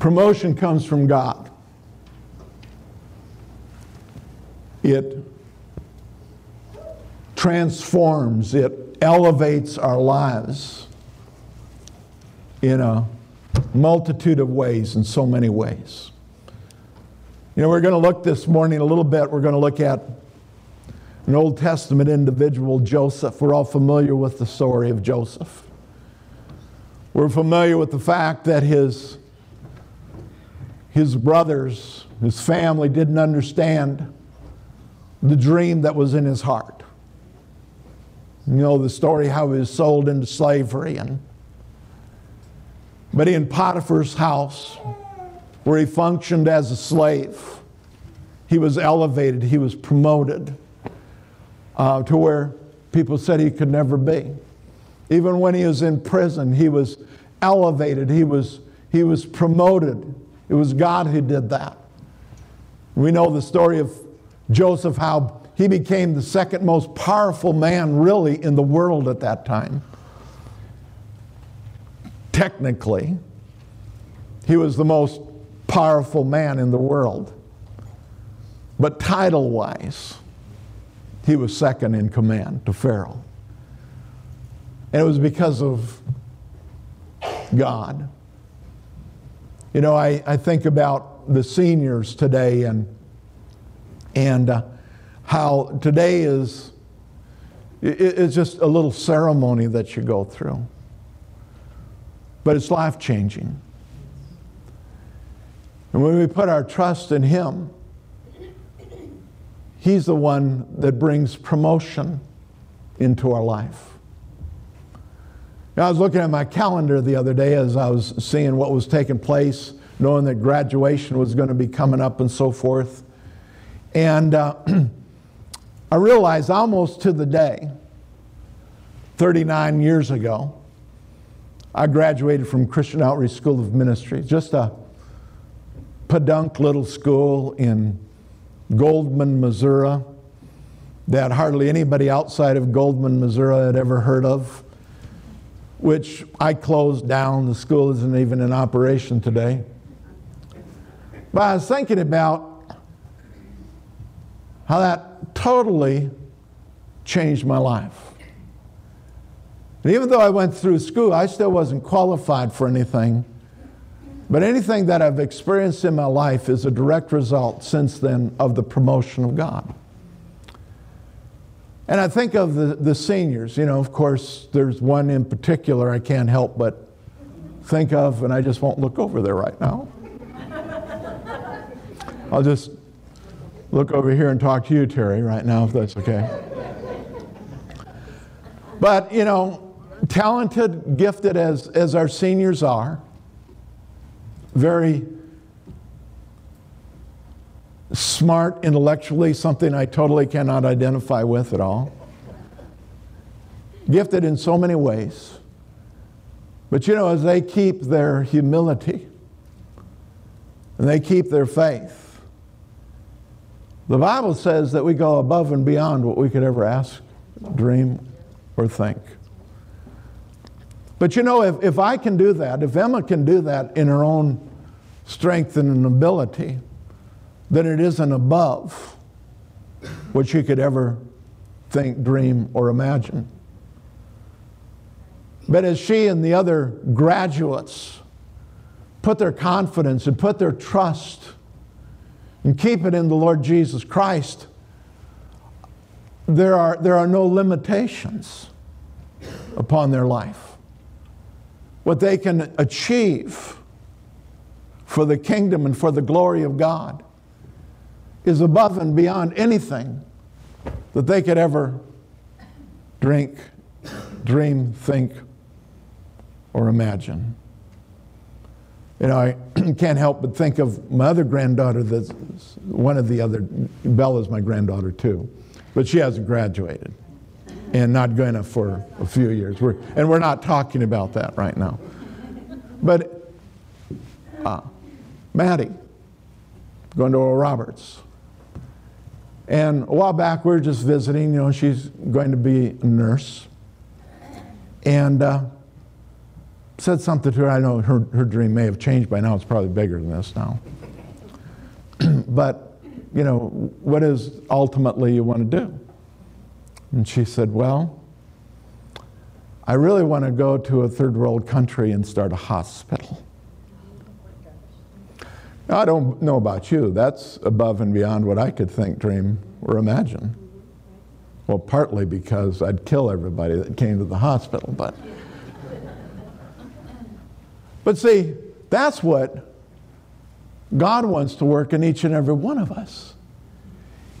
Promotion comes from God. It transforms, it elevates our lives in a multitude of ways, in so many ways. You know, we're going to look this morning a little bit, we're going to look at an Old Testament individual, Joseph. We're all familiar with the story of Joseph. We're familiar with the fact that his brothers, his family didn't understand the dream that was in his heart. You know the story how he was sold into slavery, but in Potiphar's house, where he functioned as a slave, he was elevated, he was promoted to where people said he could never be. Even when he was in prison, he was elevated, he was promoted. It was God who did that. We know the story of Joseph, how he became the second most powerful man really in the world at that time. Technically, he was the most powerful man in the world. But title-wise, he was second in command to Pharaoh. And it was because of God. You know, I think about the seniors today and how today is, it's just a little ceremony that you go through. But it's life-changing. And when we put our trust in Him, He's the one that brings promotion into our life. I was looking at my calendar the other day as I was seeing what was taking place, knowing that graduation was going to be coming up and so forth. And I realized almost to the day, 39 years ago, I graduated from Christian Outreach School of Ministry, just a pedunk little school in Goldman, Missouri, that hardly anybody outside of Goldman, Missouri had ever heard of, which I closed down. The school isn't even in operation today. But I was thinking about how that totally changed my life. And even though I went through school, I still wasn't qualified for anything. But anything that I've experienced in my life is a direct result since then of the promotion of God. And I think of the seniors. You know, of course, there's one in particular I can't help but think of, and I just won't look over there right now. I'll just look over here and talk to you, Terry, right now, if that's okay. But, you know, talented, gifted as our seniors are, very smart intellectually, something I totally cannot identify with at all. Gifted in so many ways. But, you know, as they keep their humility and they keep their faith, the Bible says that we go above and beyond what we could ever ask, dream, or think. But you know, if I can do that, if Emma can do that in her own strength and ability, then it isn't above what she could ever think, dream, or imagine. But as she and the other graduates put their confidence and put their trust and keep it in the Lord Jesus Christ, there are no limitations upon their life. What they can achieve for the kingdom and for the glory of God is above and beyond anything that they could ever dream, think, or imagine. You know, I can't help but think of my other granddaughter, Bella's my granddaughter too. But she hasn't graduated, and not going to for a few years. We're not talking about that right now. But Maddie, going to Oral Roberts. And a while back, we were just visiting. You know, she's going to be a nurse. And said something to her. I know her dream may have changed by now. It's probably bigger than this now. But, you know, what is ultimately you want to do? And she said, well, I really want to go to a third world country and start a hospital. Now, I don't know about you. That's above and beyond what I could think, dream, or imagine. Well, partly because I'd kill everybody that came to the hospital, but... But see, that's what God wants to work in each and every one of us.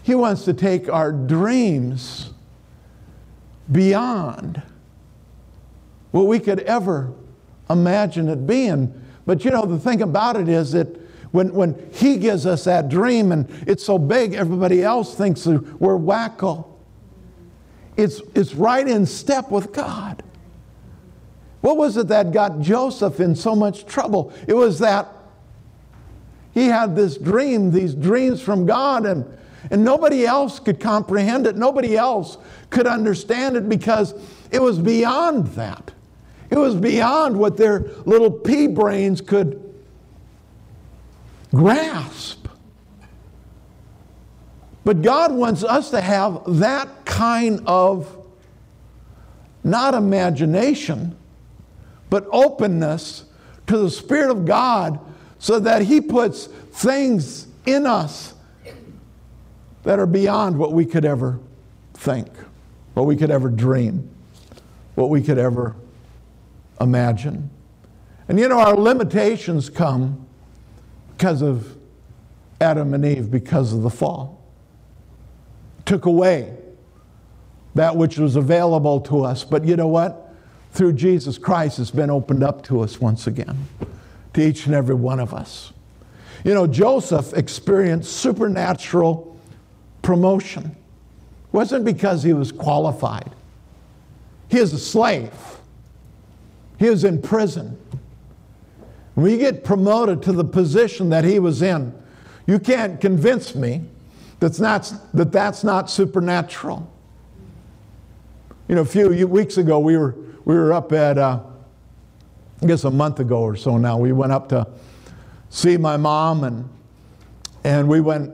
He wants to take our dreams beyond what we could ever imagine it being. But you know, the thing about it is that when He gives us that dream and it's so big, everybody else thinks we're wacko. It's right in step with God. What was it that got Joseph in so much trouble? It was that he had this dream, these dreams from God, and nobody else could comprehend it. Nobody else could understand it because it was beyond that. It was beyond what their little pea brains could grasp. But God wants us to have that kind of, not imagination, but openness to the Spirit of God so that He puts things in us that are beyond what we could ever think, what we could ever dream, what we could ever imagine. And you know, our limitations come because of Adam and Eve, because of the fall. Took away that which was available to us. But you know what? Through Jesus Christ, it's been opened up to us once again, to each and every one of us. You know, Joseph experienced supernatural promotion. It wasn't because he was qualified. He is a slave. He was in prison. When you get promoted to the position that he was in, you can't convince me that's not supernatural. You know, a few weeks ago, we were up at, I guess a month ago or so now, we went up to see my mom, and we went,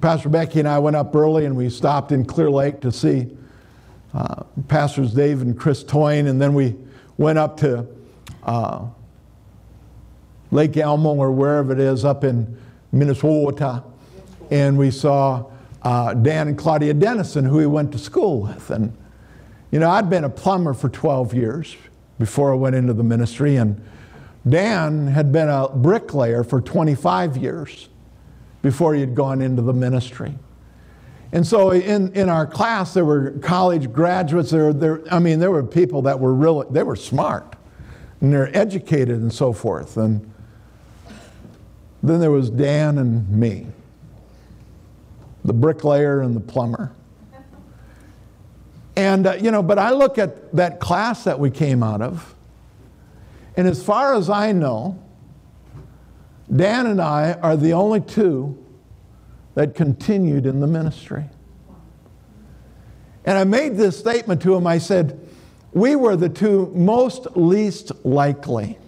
Pastor Becky and I went up early, and we stopped in Clear Lake to see Pastors Dave and Chris Toyne, and then we went up to Lake Elmo or wherever it is up in Minnesota, and we saw Dan and Claudia Dennison, who we went to school with. And you know, I'd been a plumber for 12 years before I went into the ministry, and Dan had been a bricklayer for 25 years before he'd gone into the ministry. And so in our class, there were college graduates. There were people that were really, they were smart, and they're educated and so forth. And then there was Dan and me, the bricklayer and the plumber. And, you know, but I look at that class that we came out of, and as far as I know, Dan and I are the only two that continued in the ministry. And I made this statement to him. I said, we were the two most least likely.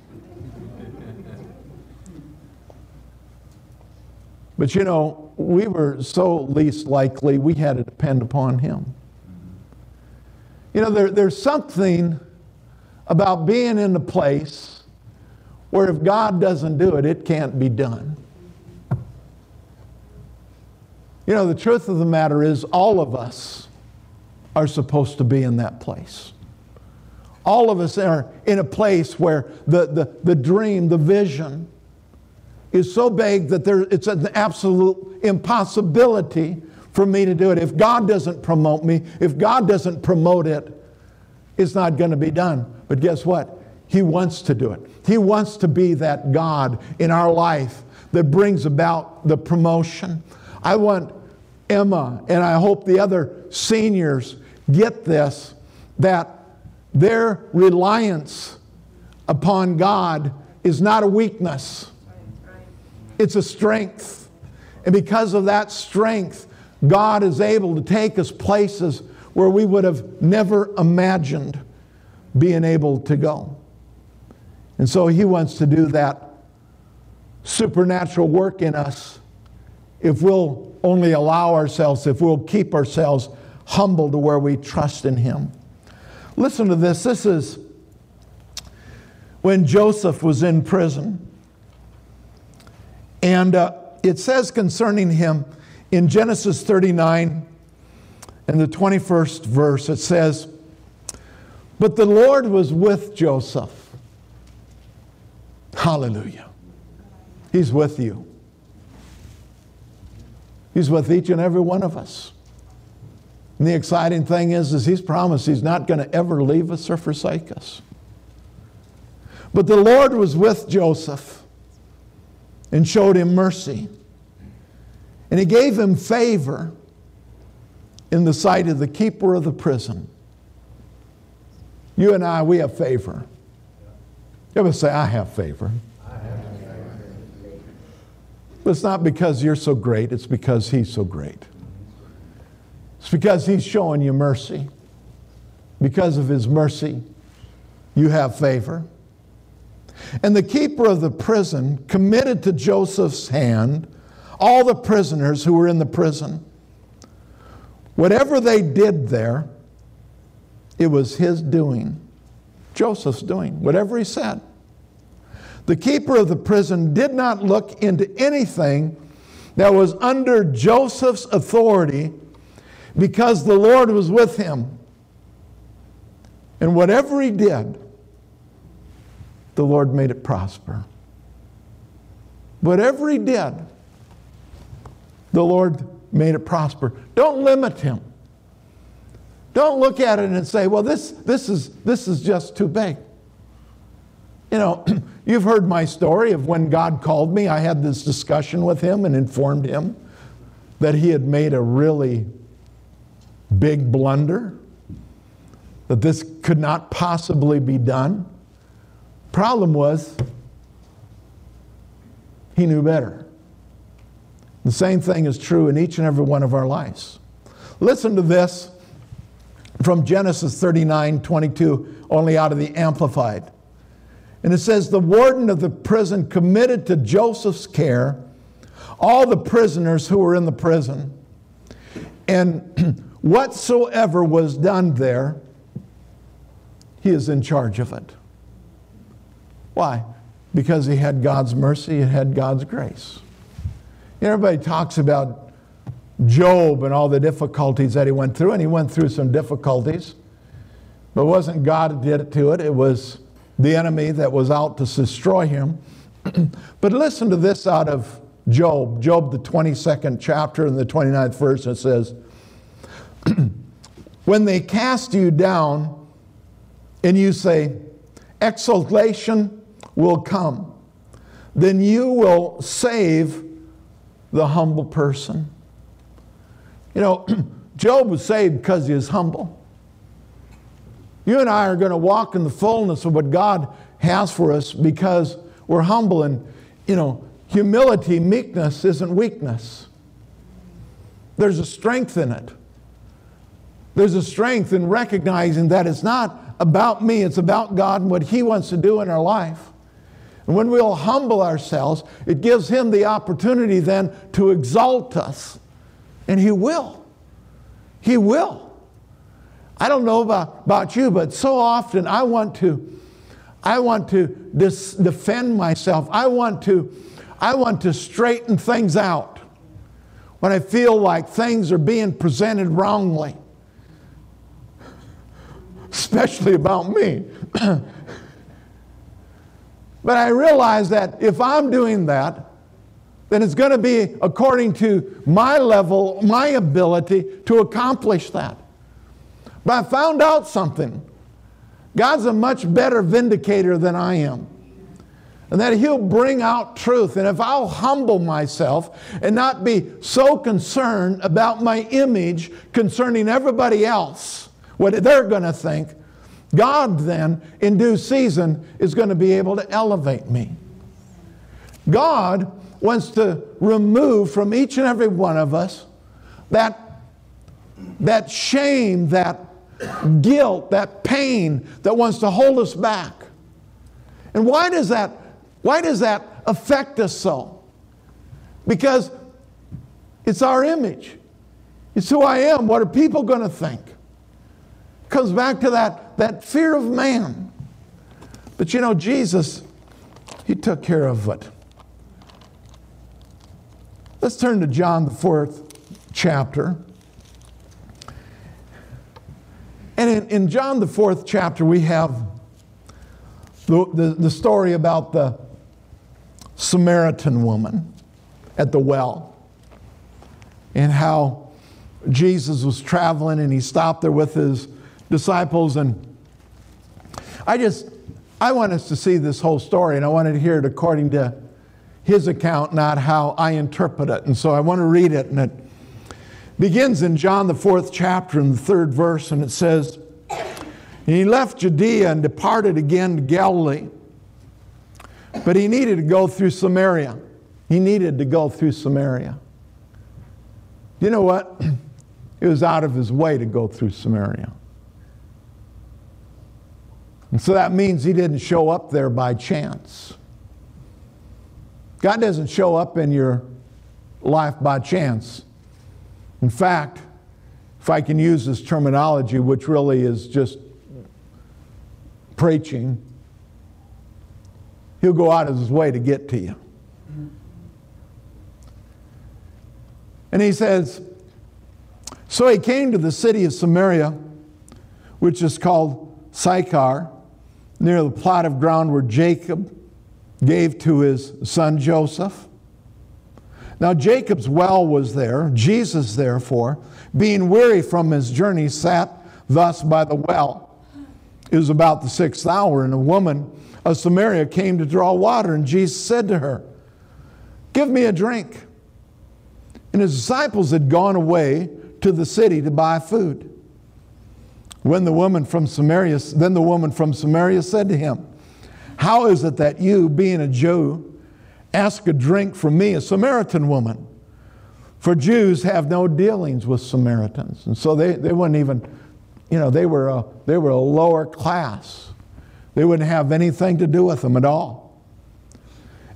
But, you know, we were so least likely, we had to depend upon him. You know, there's something about being in a place where if God doesn't do it, it can't be done. You know, the truth of the matter is all of us are supposed to be in that place. All of us are in a place where the dream, the vision is so big that it's an absolute impossibility for me to do it. If God doesn't promote me, if God doesn't promote it, it's not going to be done. But guess what? He wants to do it. He wants to be that God in our life that brings about the promotion. I want Emma, and I hope the other seniors get this, that their reliance upon God is not a weakness. It's a strength. And because of that strength, God is able to take us places where we would have never imagined being able to go. And so he wants to do that supernatural work in us if we'll only allow ourselves, if we'll keep ourselves humble to where we trust in him. Listen to this. This is when Joseph was in prison. And it says concerning him in Genesis 39 and the 21st verse, it says, "But the Lord was with Joseph." Hallelujah. He's with you. He's with each and every one of us. And the exciting thing is he's promised he's not going to ever leave us or forsake us. But the Lord was with Joseph and showed him mercy. And he gave him favor in the sight of the keeper of the prison. You and I, we have favor. You ever say, "I have favor"? But it's not because you're so great, it's because he's so great. It's because he's showing you mercy. Because of his mercy, you have favor. And the keeper of the prison committed to Joseph's hand all the prisoners who were in the prison. Whatever they did there, it was his doing, Joseph's doing, whatever he said. The keeper of the prison did not look into anything that was under Joseph's authority, because the Lord was with him. And whatever he did, the Lord made it prosper. Whatever he did, the Lord made it prosper. Don't limit him. Don't look at it and say, "Well, this is just too big." You know, you've heard my story of when God called me. I had this discussion with him and informed him that he had made a really big blunder, that this could not possibly be done. Problem was, he knew better. The same thing is true in each and every one of our lives. Listen to this from Genesis 39:22, only out of the Amplified. And it says, "The warden of the prison committed to Joseph's care all the prisoners who were in the prison. And whatsoever was done there, he is in charge of it." Why? Because he had God's mercy, he had God's grace. You know, everybody talks about Job and all the difficulties that he went through, and he went through some difficulties. But it wasn't God who did it to it. It was the enemy that was out to destroy him. But listen to this out of Job. Job, the 22nd chapter and the 29th verse, it says, "When they cast you down and you say, 'Exaltation will come,' then you will save the humble person." You know, Job was saved because he is humble. You and I are going to walk in the fullness of what God has for us because we're humble. And, you know, humility, meekness isn't weakness. There's a strength in it. There's a strength in recognizing that it's not about me, it's about God and what he wants to do in our life. And when we'll humble ourselves, it gives him the opportunity then to exalt us. And he will. He will. I don't know about you, but so often I want to defend myself. I want to straighten things out when I feel like things are being presented wrongly. Especially about me. But I realize that if I'm doing that, then it's going to be according to my level, my ability to accomplish that. But I found out something. God's a much better vindicator than I am. And that he'll bring out truth. And if I'll humble myself and not be so concerned about my image concerning everybody else, what they're going to think, God then, in due season, is going to be able to elevate me. God wants to remove from each and every one of us that shame, that guilt, that pain that wants to hold us back. And why does that affect us so? Because it's our image. It's who I am. What are people going to think? Comes back to that fear of man. But you know, Jesus, he took care of it. Let's turn to John, the 4th chapter. And in John, the 4th chapter, we have the story about the Samaritan woman at the well, and how Jesus was traveling and he stopped there with his disciples. And I want us to see this whole story, and I want to hear it according to his account, not how I interpret it. And so I want to read it, and it begins in John, the 4th chapter, in the 3rd verse, and it says, "And he left Judea and departed again to Galilee, but he needed to go through Samaria." He needed to go through Samaria. You know what? It was out of his way to go through Samaria. And so that means he didn't show up there by chance. God doesn't show up in your life by chance. In fact, if I can use this terminology, which really is just preaching, he'll go out of his way to get to you. And he says, "So he came to the city of Samaria, which is called Sychar, near the plot of ground where Jacob gave to his son Joseph. Now Jacob's well was there. Jesus, therefore, being weary from his journey, sat thus by the well. It was about the 6th hour, and a woman of Samaria came to draw water. And Jesus said to her, 'Give me a drink.' And his disciples had gone away to the city to buy food. Then the woman from Samaria said to him, 'How is it that you, being a Jew, ask a drink from me, a Samaritan woman?' For Jews have no dealings with Samaritans." And so they wouldn't even, you know, they were a lower class. They wouldn't have anything to do with them at all.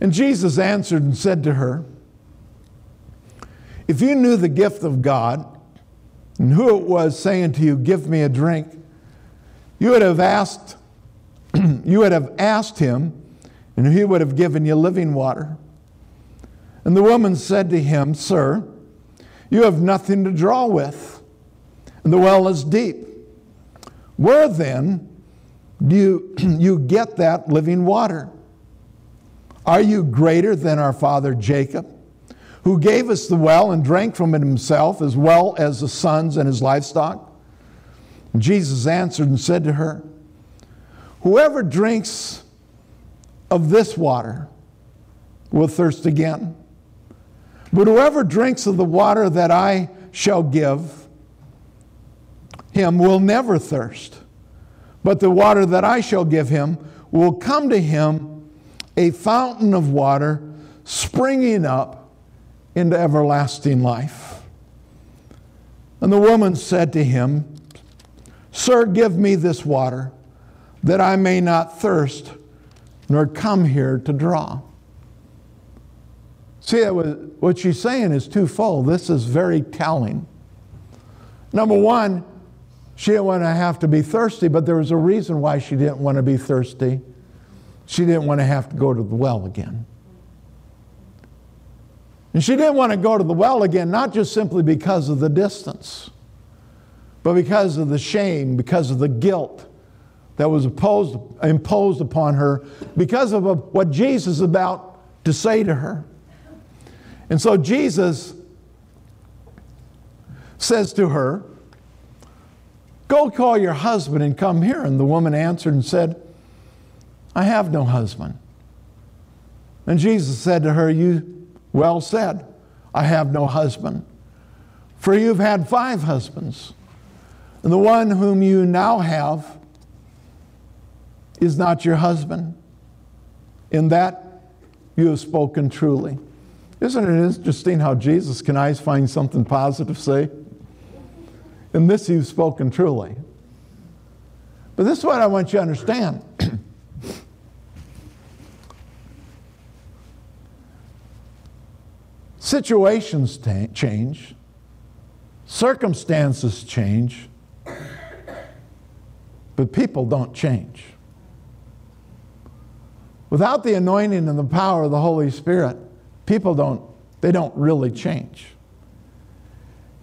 And Jesus answered and said to her, "If you knew the gift of God, and who it was saying to you, 'Give me a drink,' you would have asked him, and he would have given you living water." And the woman said to him, "Sir, you have nothing to draw with, and the well is deep. Where then do you get that living water? Are you greater than our father Jacob, who gave us the well and drank from it himself, as well as the sons and his livestock?" And Jesus answered and said to her, "Whoever drinks of this water will thirst again. But whoever drinks of the water that I shall give him will never thirst. But the water that I shall give him will come to him a fountain of water springing up into everlasting life." And the woman said to him, "Sir, give me this water, that I may not thirst, nor come here to draw." See, what she's saying is twofold. This is very telling. Number one, she didn't want to have to be thirsty, but there was a reason why she didn't want to be thirsty. She didn't want to have to go to the well again. And she didn't want to go to the well again, not just simply because of the distance, but because of the shame, because of the guilt that was imposed upon her, because of what Jesus is about to say to her. And so Jesus says to her, "Go call your husband and come here." And the woman answered and said, "I have no husband." And Jesus said to her, "You well said, 'I have no husband,' for you've had 5 husbands, and the one whom you now have is not your husband. In that you have spoken truly." Isn't it interesting how Jesus can always find something positive to say? "In this you've spoken truly." But this is what I want you to understand. Situations change. Circumstances change. But people don't change. Without the anointing and the power of the Holy Spirit, people don't really change.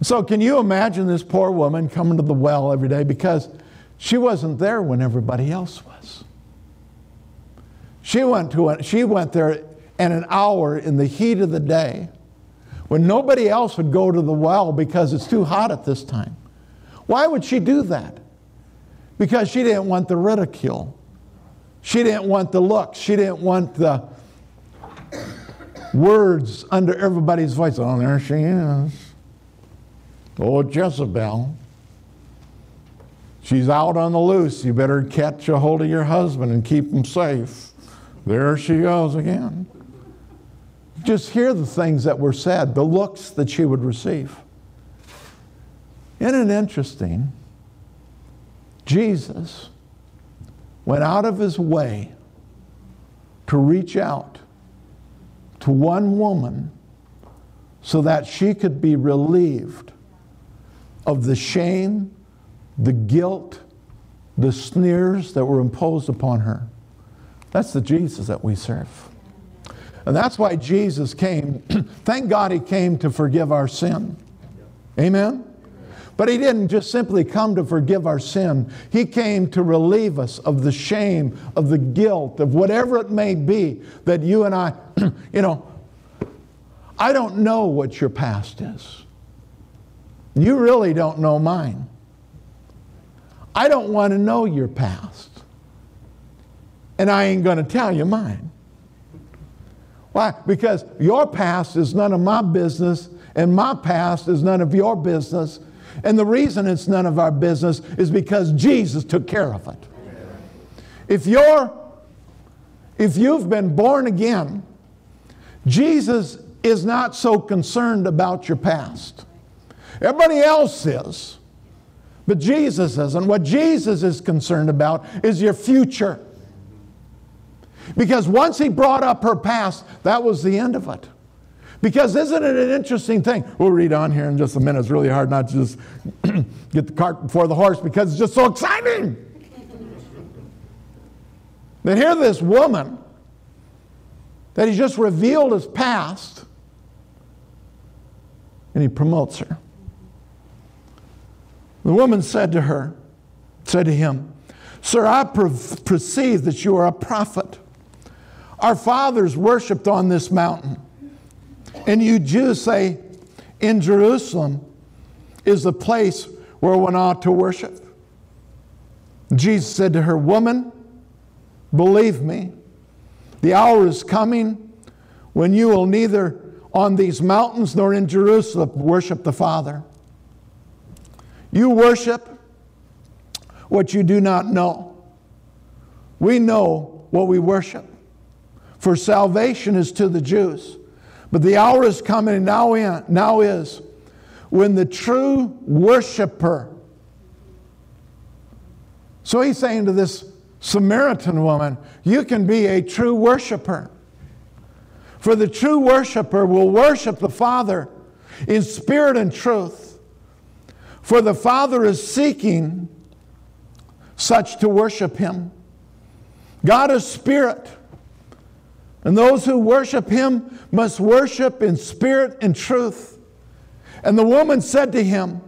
So can you imagine this poor woman coming to the well every day, because she wasn't there when everybody else was. She went there at an hour in the heat of the day when nobody else would go to the well because it's too hot at this time. Why would she do that? Because she didn't want the ridicule. She didn't want the looks. She didn't want the words under everybody's voice. Oh, there she is. Oh, Jezebel. She's out on the loose. You better catch a hold of your husband and keep him safe. There she goes again. Just hear the things that were said, the looks that she would receive. Isn't it interesting? Jesus went out of his way to reach out to one woman so that she could be relieved of the shame, the guilt, the sneers that were imposed upon her. That's the Jesus that we serve. And that's why Jesus came. Thank God he came to forgive our sin. Amen? But he didn't just simply come to forgive our sin. He came to relieve us of the shame, of the guilt, of whatever it may be that you and I, I don't know what your past is. You really don't know mine. I don't want to know your past. And I ain't going to tell you mine. Why? Because your past is none of my business, and my past is none of your business. And the reason it's none of our business is because Jesus took care of it. If you've been born again, Jesus is not so concerned about your past. Everybody else is, but Jesus isn't. What Jesus is concerned about is your future. Because once he brought up her past, that was the end of it. Because isn't it an interesting thing? We'll read on here in just a minute. It's really hard not to just get the cart before the horse because it's just so exciting. Then here this woman that he just revealed his past, and he promotes her. The woman said to him, "Sir, I perceive that you are a prophet. Our fathers worshipped on this mountain. And you Jews say, in Jerusalem is the place where one ought to worship." Jesus said to her, "Woman, believe me, the hour is coming when you will neither on these mountains nor in Jerusalem worship the Father. You worship what you do not know. We know what we worship, for salvation is to the Jews. But the hour is coming, now is, when the true worshiper." So he's saying to this Samaritan woman, you can be a true worshiper. For the true worshiper will worship the Father in spirit and truth. For the Father is seeking such to worship him. God is spirit. And those who worship him must worship in spirit and truth. And the woman said to him,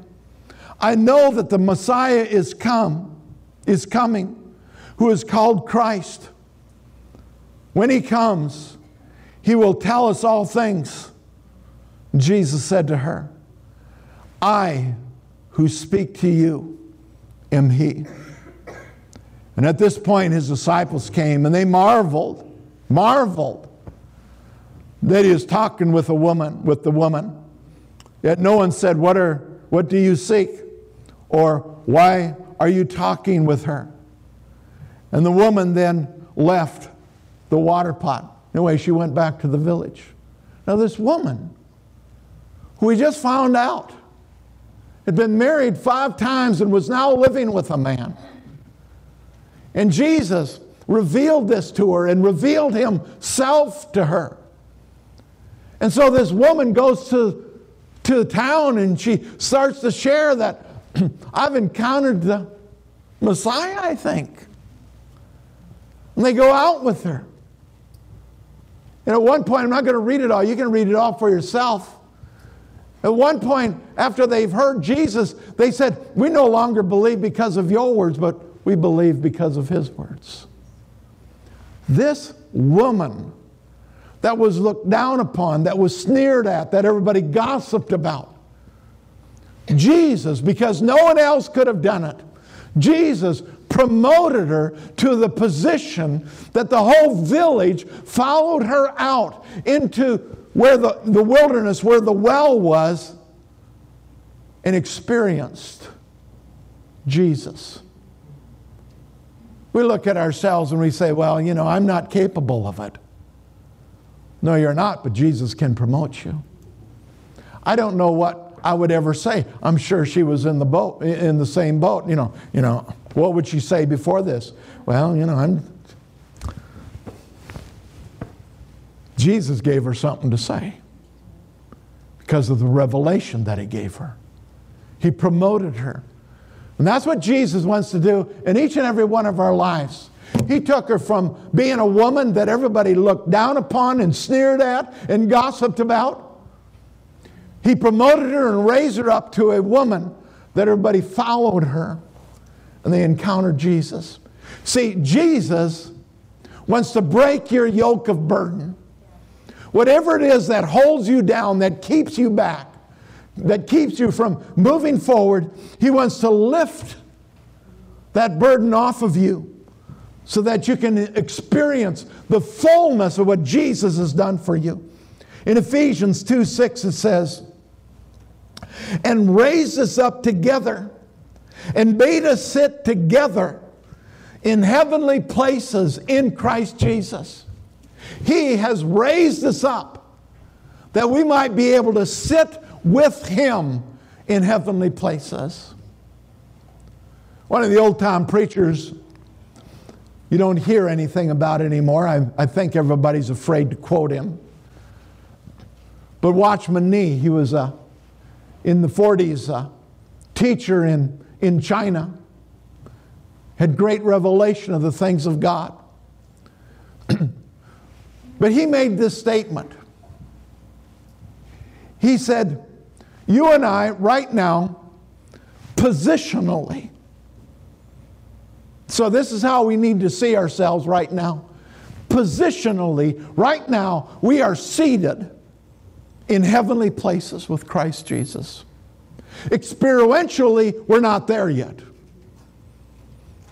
"I know that the Messiah is coming, who is called Christ. When he comes, he will tell us all things." Jesus said to her, "I who speak to you am he." And at this point his disciples came, and they marveled that he was talking with the woman. Yet no one said, "What do you seek?" Or, "Why are you talking with her?" And the woman then left the water pot. Anyway, she went back to the village. Now this woman, who we just found out, had been married 5 times and was now living with a man. And Jesus revealed this to her and revealed himself to her. And so this woman goes to town and she starts to share that I've encountered the Messiah, I think. And they go out with her. And at one point, I'm not going to read it all. You can read it all for yourself. At one point, after they've heard Jesus, they said, we no longer believe because of your words, but we believe because of his words. This woman that was looked down upon, that was sneered at, that everybody gossiped about. Jesus, because no one else could have done it, Jesus promoted her to the position that the whole village followed her out into where the wilderness, where the well was, and experienced Jesus. We look at ourselves and we say, well, you know, I'm not capable of it. No, you're not, but Jesus can promote you. I don't know what I would ever say. I'm sure she was in the boat, in the same boat. You know, what would she say before this? Well, you know, Jesus gave her something to say because of the revelation that he gave her. He promoted her. And that's what Jesus wants to do in each and every one of our lives. He took her from being a woman that everybody looked down upon and sneered at and gossiped about. He promoted her and raised her up to a woman that everybody followed her, and they encountered Jesus. See, Jesus wants to break your yoke of burden. Whatever it is that holds you down, that keeps you back, that keeps you from moving forward, he wants to lift that burden off of you so that you can experience the fullness of what Jesus has done for you. In Ephesians 2:6 it says, and raised us up together and made us sit together in heavenly places in Christ Jesus. He has raised us up that we might be able to sit with him in heavenly places. One of the old-time preachers you don't hear anything about anymore. I think everybody's afraid to quote him. But Watchman Nee, he was in the 40s, a teacher in China, had great revelation of the things of God. But he made this statement. He said, you and I right now, positionally. So this is how we need to see ourselves right now. Positionally, right now, we are seated in heavenly places with Christ Jesus. Experientially, we're not there yet.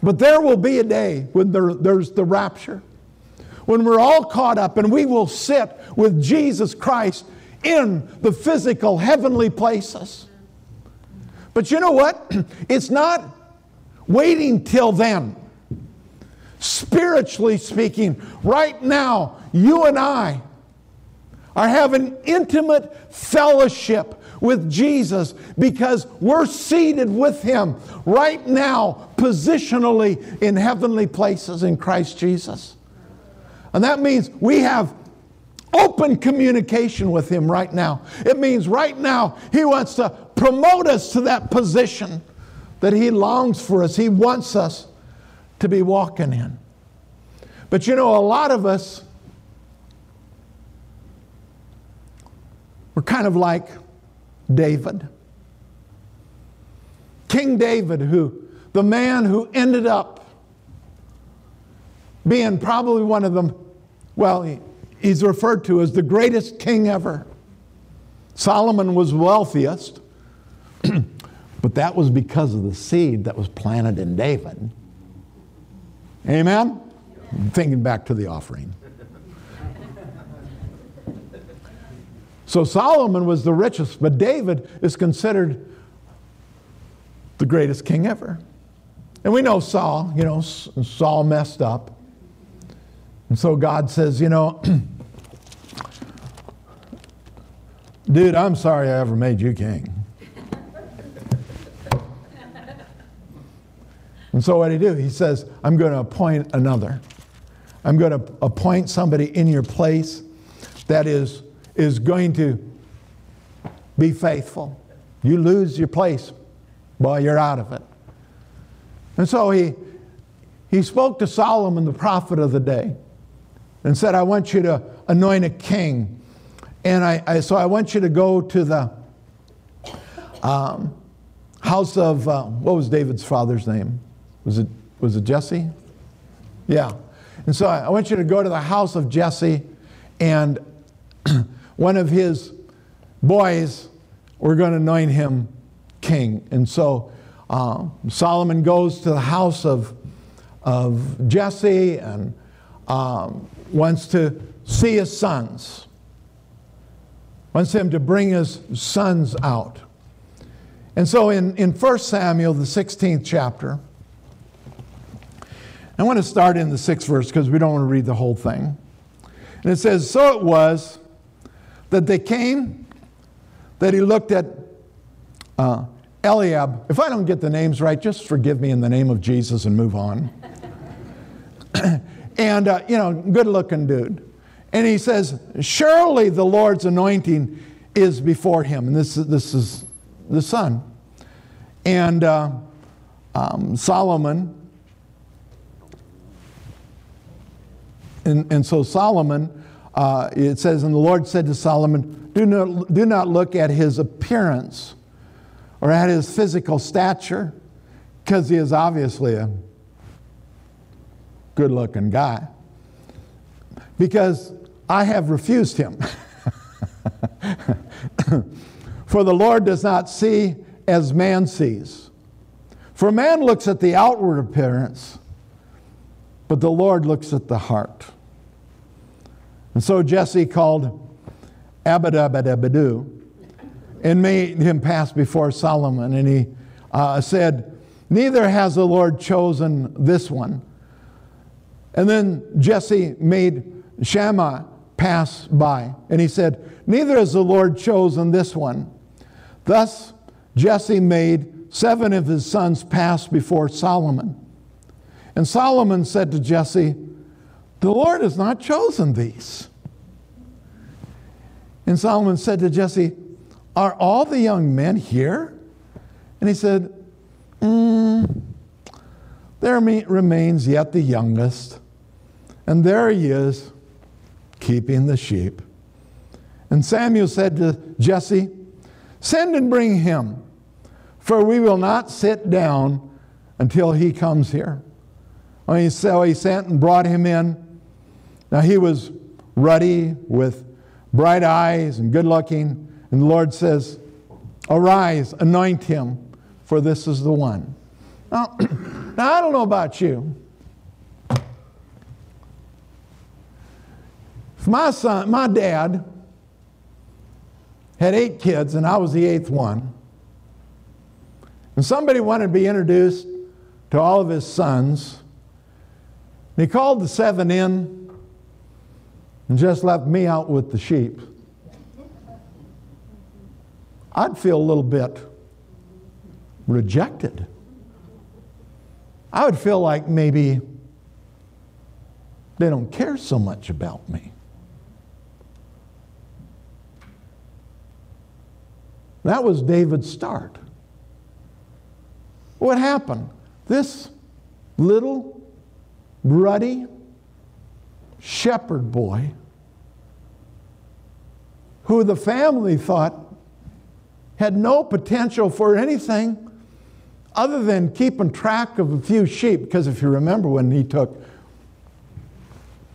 But there will be a day when there's the rapture, when we're all caught up and we will sit with Jesus Christ in the physical heavenly places. But you know what? It's not waiting till then. Spiritually speaking, right now, you and I are having intimate fellowship with Jesus because we're seated with him right now, positionally in heavenly places in Christ Jesus. And that means we have open communication with him right now. It means right now he wants to promote us to that position that he longs for us. He wants us to be walking in. But you know, a lot of us, we're kind of like David. King David, the man who ended up being probably one of them, he's referred to as the greatest king ever. Solomon was wealthiest, but that was because of the seed that was planted in David. Amen? I'm thinking back to the offering. So Solomon was the richest, but David is considered the greatest king ever. And we know Saul, you know, Saul messed up. And so God says, you know, dude, I'm sorry I ever made you king. And so what did he do? He says, I'm going to appoint another. I'm going to appoint somebody in your place that is is going to be faithful. You lose your place, boy, you're out of it. And so he spoke to Solomon, the prophet of the day, and said, I want you to anoint a king. And so I want you to go to the house of, what was David's father's name? Was it Jesse? Yeah. And so I want you to go to the house of Jesse, and one of his boys, we're going to anoint him king. And so Solomon goes to the house of Jesse and wants to see his sons. Wants him to bring his sons out. And so in 1 Samuel, the 16th chapter, I want to start in the 6th verse because we don't want to read the whole thing. And it says, so it was that they came, that he looked at Eliab. If I don't get the names right, just forgive me in the name of Jesus and move on. And, good-looking dude. And he says, surely the Lord's anointing is before him. And this is the son. And Solomon. And so Solomon, it says, and the Lord said to Solomon, do not look at his appearance or at his physical stature, because he is obviously a good-looking guy, because I have refused him. For the Lord does not see as man sees. For man looks at the outward appearance, but the Lord looks at the heart. And so Jesse called Abinadab and made him pass before Solomon. And he said, neither has the Lord chosen this one. And then Jesse made Shammah pass by. And he said, neither has the Lord chosen this one. Thus Jesse made 7 of his sons pass before Solomon. And Solomon said to Jesse, the Lord has not chosen these. And Solomon said to Jesse, are all the young men here? And he said, there remains yet the youngest. And there he is, keeping the sheep. And Samuel said to Jesse, send and bring him, for we will not sit down until he comes here. And so he sent and brought him in. Now he was ruddy with bright eyes and good looking. And the Lord says, arise, anoint him, for this is the one. Now I don't know about you. If my dad had 8 kids and I was the 8th one, and somebody wanted to be introduced to all of his sons, and he called the 7 in and just left me out with the sheep, I'd feel a little bit rejected. I would feel like maybe they don't care so much about me. That was David's start. What happened? This little ruddy shepherd boy, who the family thought had no potential for anything other than keeping track of a few sheep. Because if you remember when he took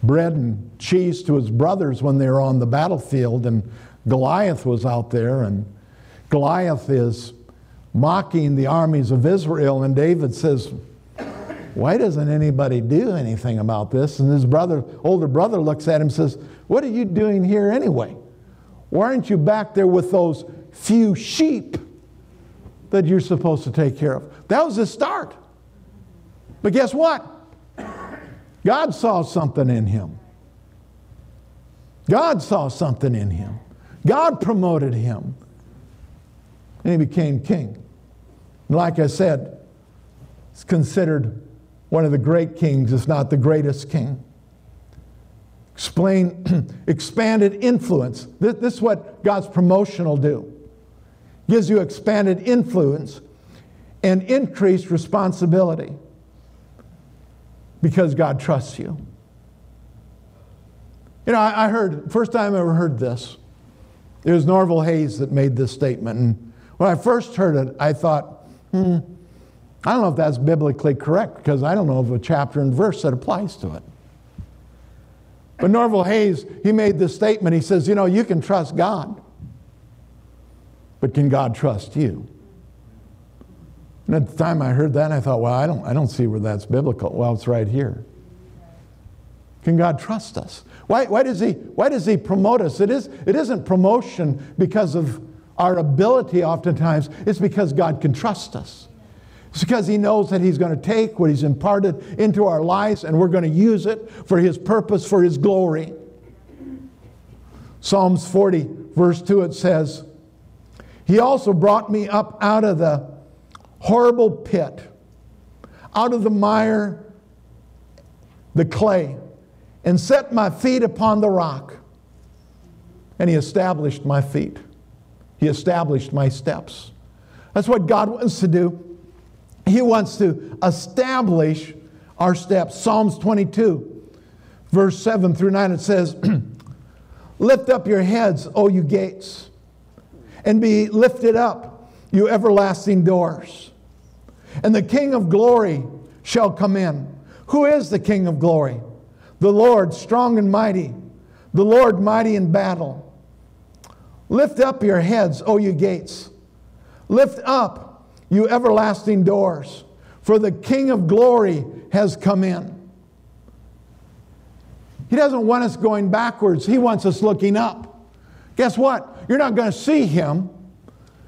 bread and cheese to his brothers when they were on the battlefield and Goliath was out there, and Goliath is mocking the armies of Israel, and David says, why doesn't anybody do anything about this? And his older brother looks at him and says, what are you doing here anyway? Why aren't you back there with those few sheep that you're supposed to take care of? That was the start. But guess what? God saw something in him. God saw something in him. God promoted him. And he became king. And like I said, he's considered one of the great kings, if not the greatest king. expanded influence. This is what God's promotion will do. Gives you expanded influence and increased responsibility because God trusts you. You know, I heard, first time I ever heard this, it was Norval Hayes that made this statement. And when I first heard it, I thought, I don't know if that's biblically correct because I don't know of a chapter and verse that applies to it. But Norval Hayes, he made this statement. He says, you know, you can trust God, but can God trust you? And at the time I heard that, I thought, well, I don't see where that's biblical. Well, it's right here. Can God trust us? Why does he promote us? It isn't promotion because of our ability oftentimes. It's because God can trust us. It's because he knows that he's going to take what he's imparted into our lives and we're going to use it for his purpose, for his glory. Psalms 40, verse 2, it says, he also brought me up out of the horrible pit, out of the mire, the clay, and set my feet upon the rock. And he established my feet. He established my steps. That's what God wants to do. He wants to establish our steps. Psalms 22, verse 7 through 9, it says, lift up your heads, O you gates, and be lifted up, you everlasting doors. And the King of glory shall come in. Who is the King of glory? The Lord, strong and mighty. The Lord, mighty in battle. Lift up your heads, O you gates. Lift up, you everlasting doors. For the King of glory has come in. He doesn't want us going backwards. He wants us looking up. Guess what? You're not going to see him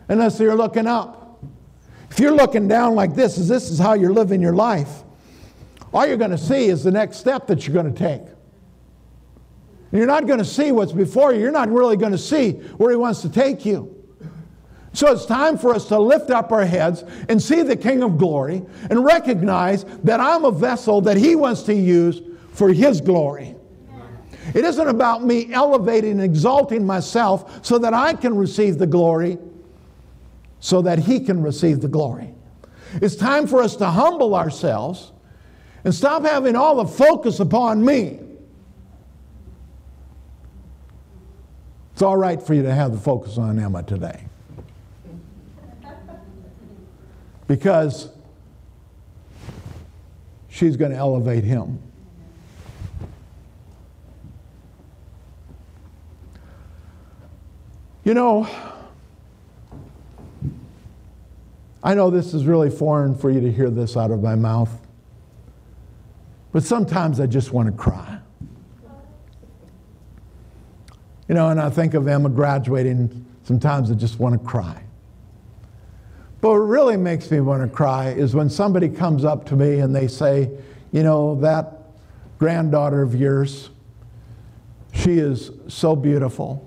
unless you're looking up. If you're looking down like this is how you're living your life, all you're going to see is the next step that you're going to take. And you're not going to see what's before you. You're not really going to see where he wants to take you. So it's time for us to lift up our heads and see the King of glory and recognize that I'm a vessel that he wants to use for his glory. It isn't about me elevating and exalting myself so that I can receive the glory, so that he can receive the glory. It's time for us to humble ourselves and stop having all the focus upon me. It's all right for you to have the focus on Emma today. Because she's going to elevate him. You know, I know this is really foreign for you to hear this out of my mouth, but sometimes I just want to cry. You know, and I think of Emma graduating, sometimes I just want to cry. But what really makes me want to cry is when somebody comes up to me and they say, you know, that granddaughter of yours, she is so beautiful.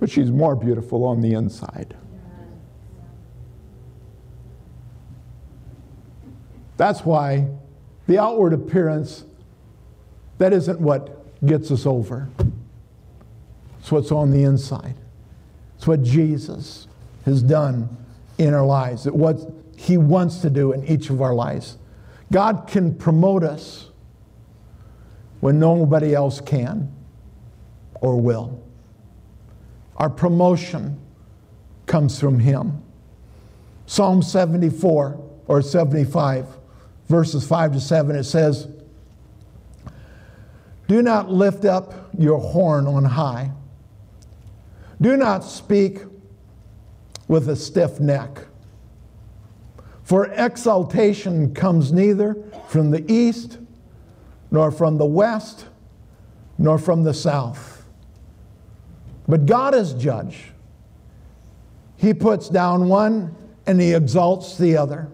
But she's more beautiful on the inside. That's why the outward appearance, that isn't what gets us over. It's what's on the inside. It's what Jesus has done in our lives. It's what he wants to do in each of our lives. God can promote us when nobody else can or will. Our promotion comes from him. Psalm 74 or 75, verses 5 to 7, it says, do not lift up your horn on high. Do not speak with a stiff neck. For exaltation comes neither from the east, nor from the west, nor from the south. But God is judge. He puts down one and he exalts the other.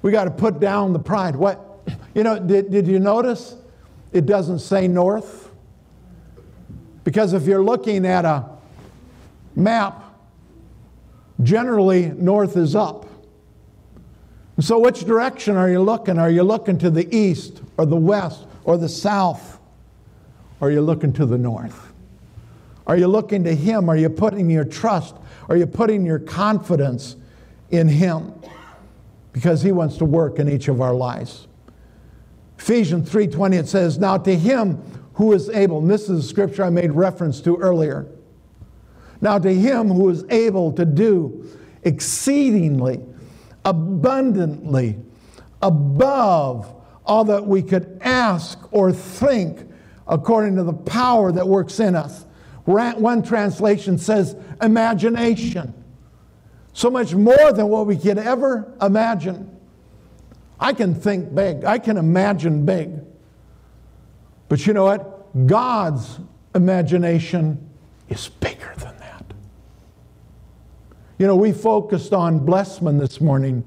We got to put down the pride. What? You know, did you notice it doesn't say north? Because if you're looking at a map, generally north is up. And so which direction are you looking? Are you looking to the east or the west or the south? Or are you looking to the north? Are you looking to Him? Are you putting your trust? Are you putting your confidence in Him? Because He wants to work in each of our lives. Ephesians 3:20, it says, "Now to Him who is able," and this is the scripture I made reference to earlier, "Now to Him who is able to do exceedingly, abundantly, above all that we could ask or think, according to the power that works in us." One translation says imagination. So much more than what we could ever imagine. I can think big. I can imagine big. But you know what? God's imagination is bigger than that. You know, we focused on Blessman this morning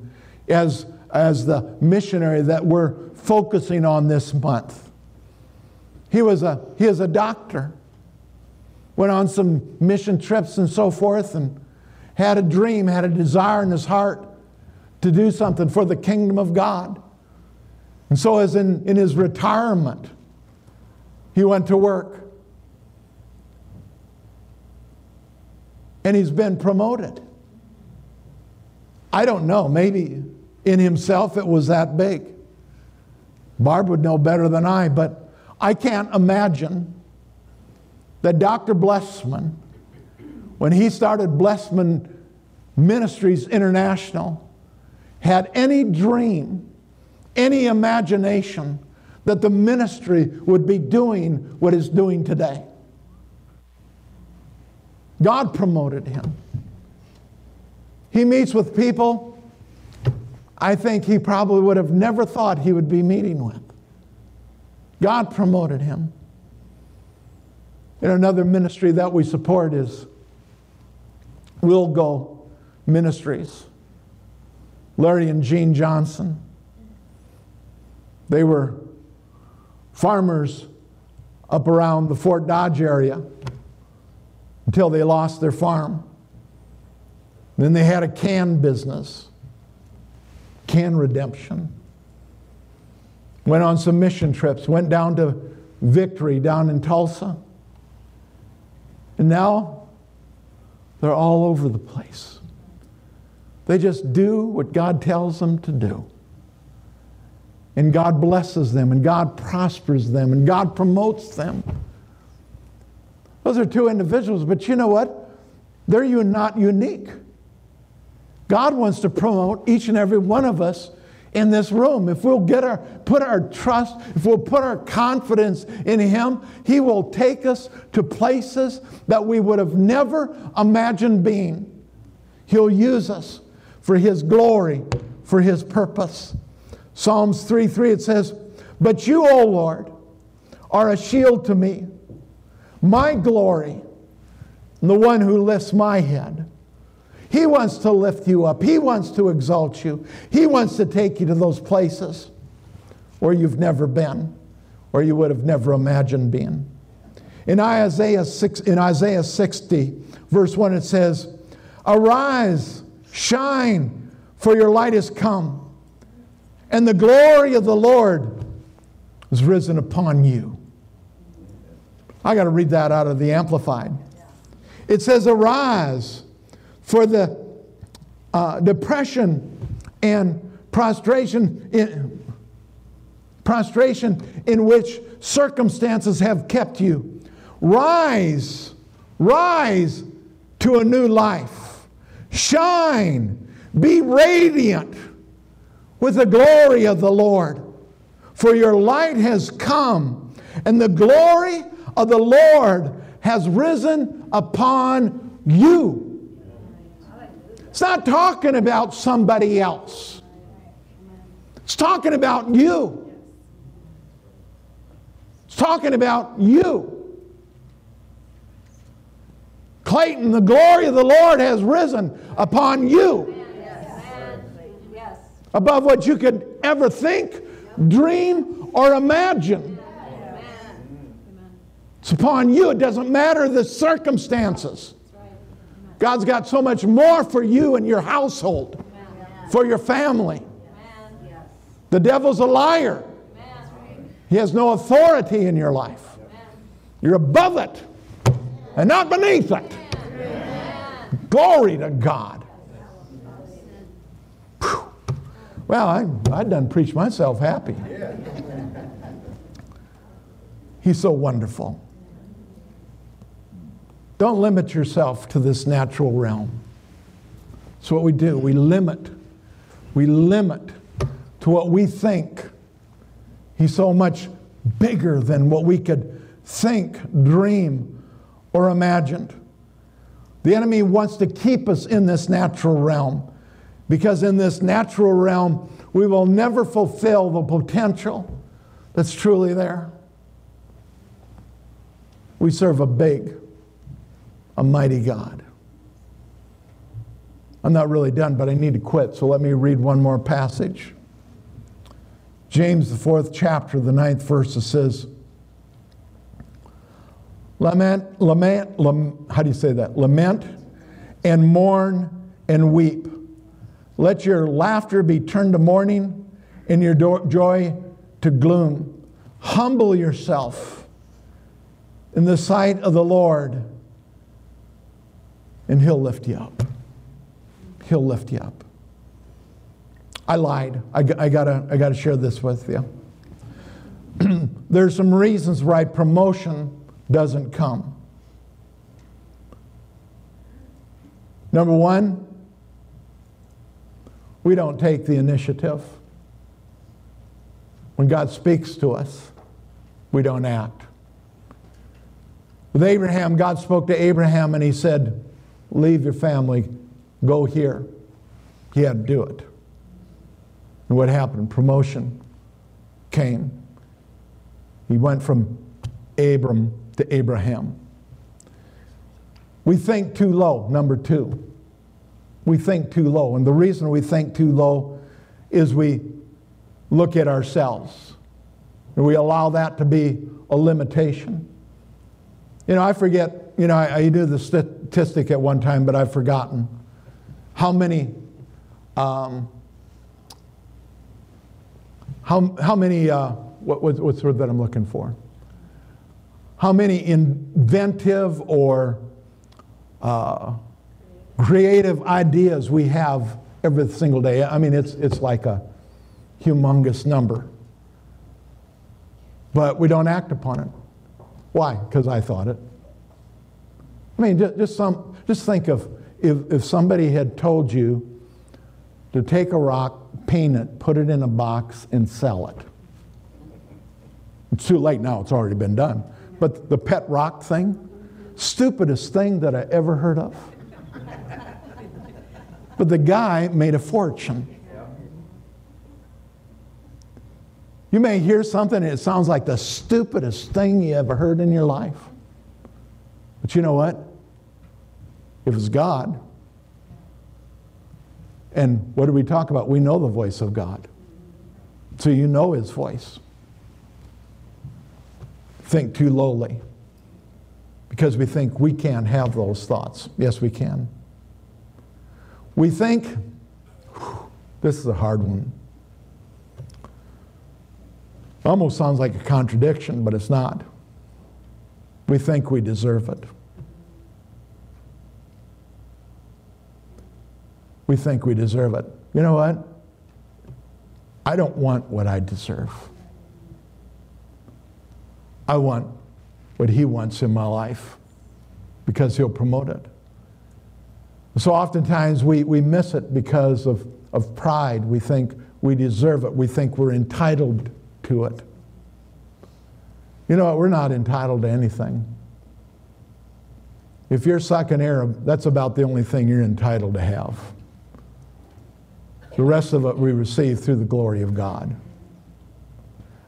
as the missionary that we're focusing on this month. He is a doctor. Went on some mission trips and so forth, and had a dream, had a desire in his heart to do something for the kingdom of God. And so as in his retirement, he went to work. And he's been promoted. I don't know, maybe in himself it was that big. Barb would know better than I, but I can't imagine that Dr. Blessman, when he started Blessman Ministries International, had any dream, any imagination that the ministry would be doing what it's doing today. God promoted him. He meets with people I think he probably would have never thought he would be meeting with. God promoted him. And another ministry that we support is Will Go Ministries. Larry and Jean Johnson. They were farmers up around the Fort Dodge area until they lost their farm. Then they had a can business, Can Redemption. Went on some mission trips, went down to Victory down in Tulsa. And now they're all over the place. They just do what God tells them to do. And God blesses them, and God prospers them, and God promotes them. Those are two individuals, but you know what? They're not unique. God wants to promote each and every one of us in this room. If we'll put our trust, if we'll put our confidence in Him, He will take us to places that we would have never imagined being. He'll use us for His glory, for His purpose. Psalms 3:3, it says, "But you, O Lord, are a shield to me, my glory, and the one who lifts my head." He wants to lift you up. He wants to exalt you. He wants to take you to those places where you've never been, or you would have never imagined being. In Isaiah 60, verse 1, it says, "Arise, shine, for your light is come, and the glory of the Lord is risen upon you." I got to read that out of the Amplified. It says, "Arise, for the depression and prostration in which circumstances have kept you. Rise to a new life. Shine, be radiant with the glory of the Lord. For your light has come, and the glory of the Lord has risen upon you." It's not talking about somebody else. It's talking about you. It's talking about you. Clayton, the glory of the Lord has risen upon you. Above what you could ever think, dream, or imagine. It's upon you. It doesn't matter the circumstances. God's got so much more for you and your household, for your family, The devil's a liar. He has no authority in your life. You're above it and not beneath it. Glory to God. Whew. Well, I done preached myself happy. He's so wonderful. Don't limit yourself to this natural realm. So what we do, we limit to what we think. He's so much bigger than what we could think, dream, or imagine. The enemy wants to keep us in this natural realm, because in this natural realm, we will never fulfill the potential that's truly there. We serve a big, a mighty God. I'm not really done, but I need to quit, so let me read one more passage. James, the 4th chapter, the 9th verse, it says, Lament and mourn and weep. Let your laughter be turned to mourning and your joy to gloom. Humble yourself in the sight of the Lord, and He'll lift you up. He'll lift you up. I lied. I gotta share this with you. There's some reasons why promotion doesn't come. Number one, we don't take the initiative. When God speaks to us, we don't act. With Abraham, God spoke to Abraham and He said, leave your family, go here. He had to do it. And what happened? Promotion came. He went from Abram to Abraham. We think too low, number two. We think too low. And the reason we think too low is we look at ourselves. And we allow that to be a limitation. You know, I forget, you know, I knew the statistic at one time, but I've forgotten how many what's the word that I'm looking for? How many inventive or creative ideas we have every single day. I mean, it's like a humongous number. But we don't act upon it. Why? Because I thought it. I mean, just think of if somebody had told you to take a rock, paint it, put it in a box, and sell it. It's too late now, it's already been done. But the pet rock thing, stupidest thing that I ever heard of. But the guy made a fortune. You may hear something and it sounds like the stupidest thing you ever heard in your life. But you know what? It was God. And what do we talk about? We know the voice of God. So you know His voice. Think too lowly, because we think we can't have those thoughts. Yes, we can. We think, this is a hard one. Almost sounds like a contradiction, but it's not. We think we deserve it. We think we deserve it. You know what? I don't want what I deserve. I want what He wants in my life, because He'll promote it. So oftentimes we miss it because of pride. We think we deserve it. We think we're entitled to it. You know what? We're not entitled to anything. If you're sucking air, that's about the only thing you're entitled to have. The rest of it we receive through the glory of God.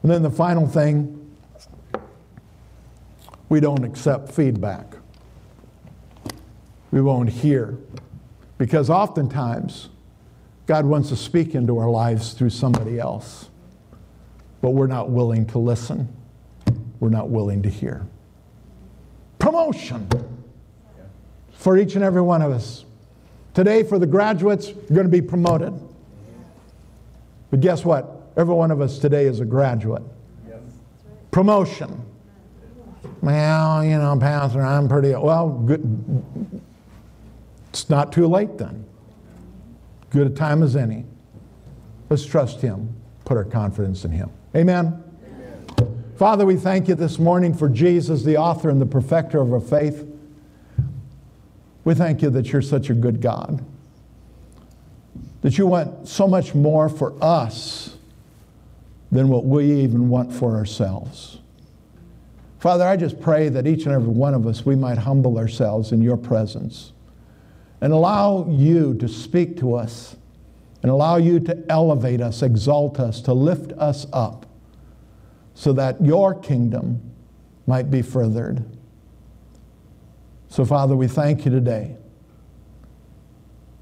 And then the final thing, we don't accept feedback. We won't hear. Because oftentimes, God wants to speak into our lives through somebody else. But we're not willing to listen. We're not willing to hear. Promotion for each and every one of us. Today, for the graduates, you're going to be promoted. But guess what? Every one of us today is a graduate. Yes. Promotion. Well, you know, Pastor, I'm pretty, well, good. It's not too late then. Good a time as any. Let's trust Him. Put our confidence in Him. Amen. Amen. Father, we thank You this morning for Jesus, the author and the perfecter of our faith. We thank You that You're such a good God, that You want so much more for us than what we even want for ourselves. Father, I just pray that each and every one of us, we might humble ourselves in Your presence and allow You to speak to us and allow You to elevate us, exalt us, to lift us up so that Your kingdom might be furthered. So, Father, we thank You today.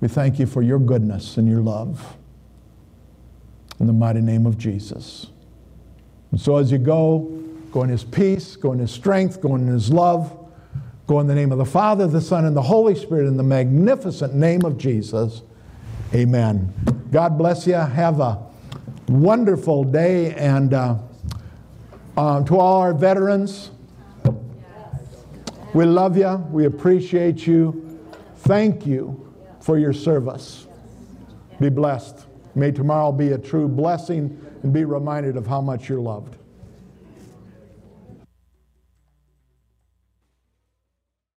We thank You for Your goodness and Your love. In the mighty name of Jesus. And so as you go, go in His peace, go in His strength, go in His love, go in the name of the Father, the Son, and the Holy Spirit, in the magnificent name of Jesus. Amen. God bless you. Have a wonderful day. And to all our veterans, we love you. We appreciate you. Thank you for your service. Be blessed. May tomorrow be a true blessing and be reminded of how much you're loved.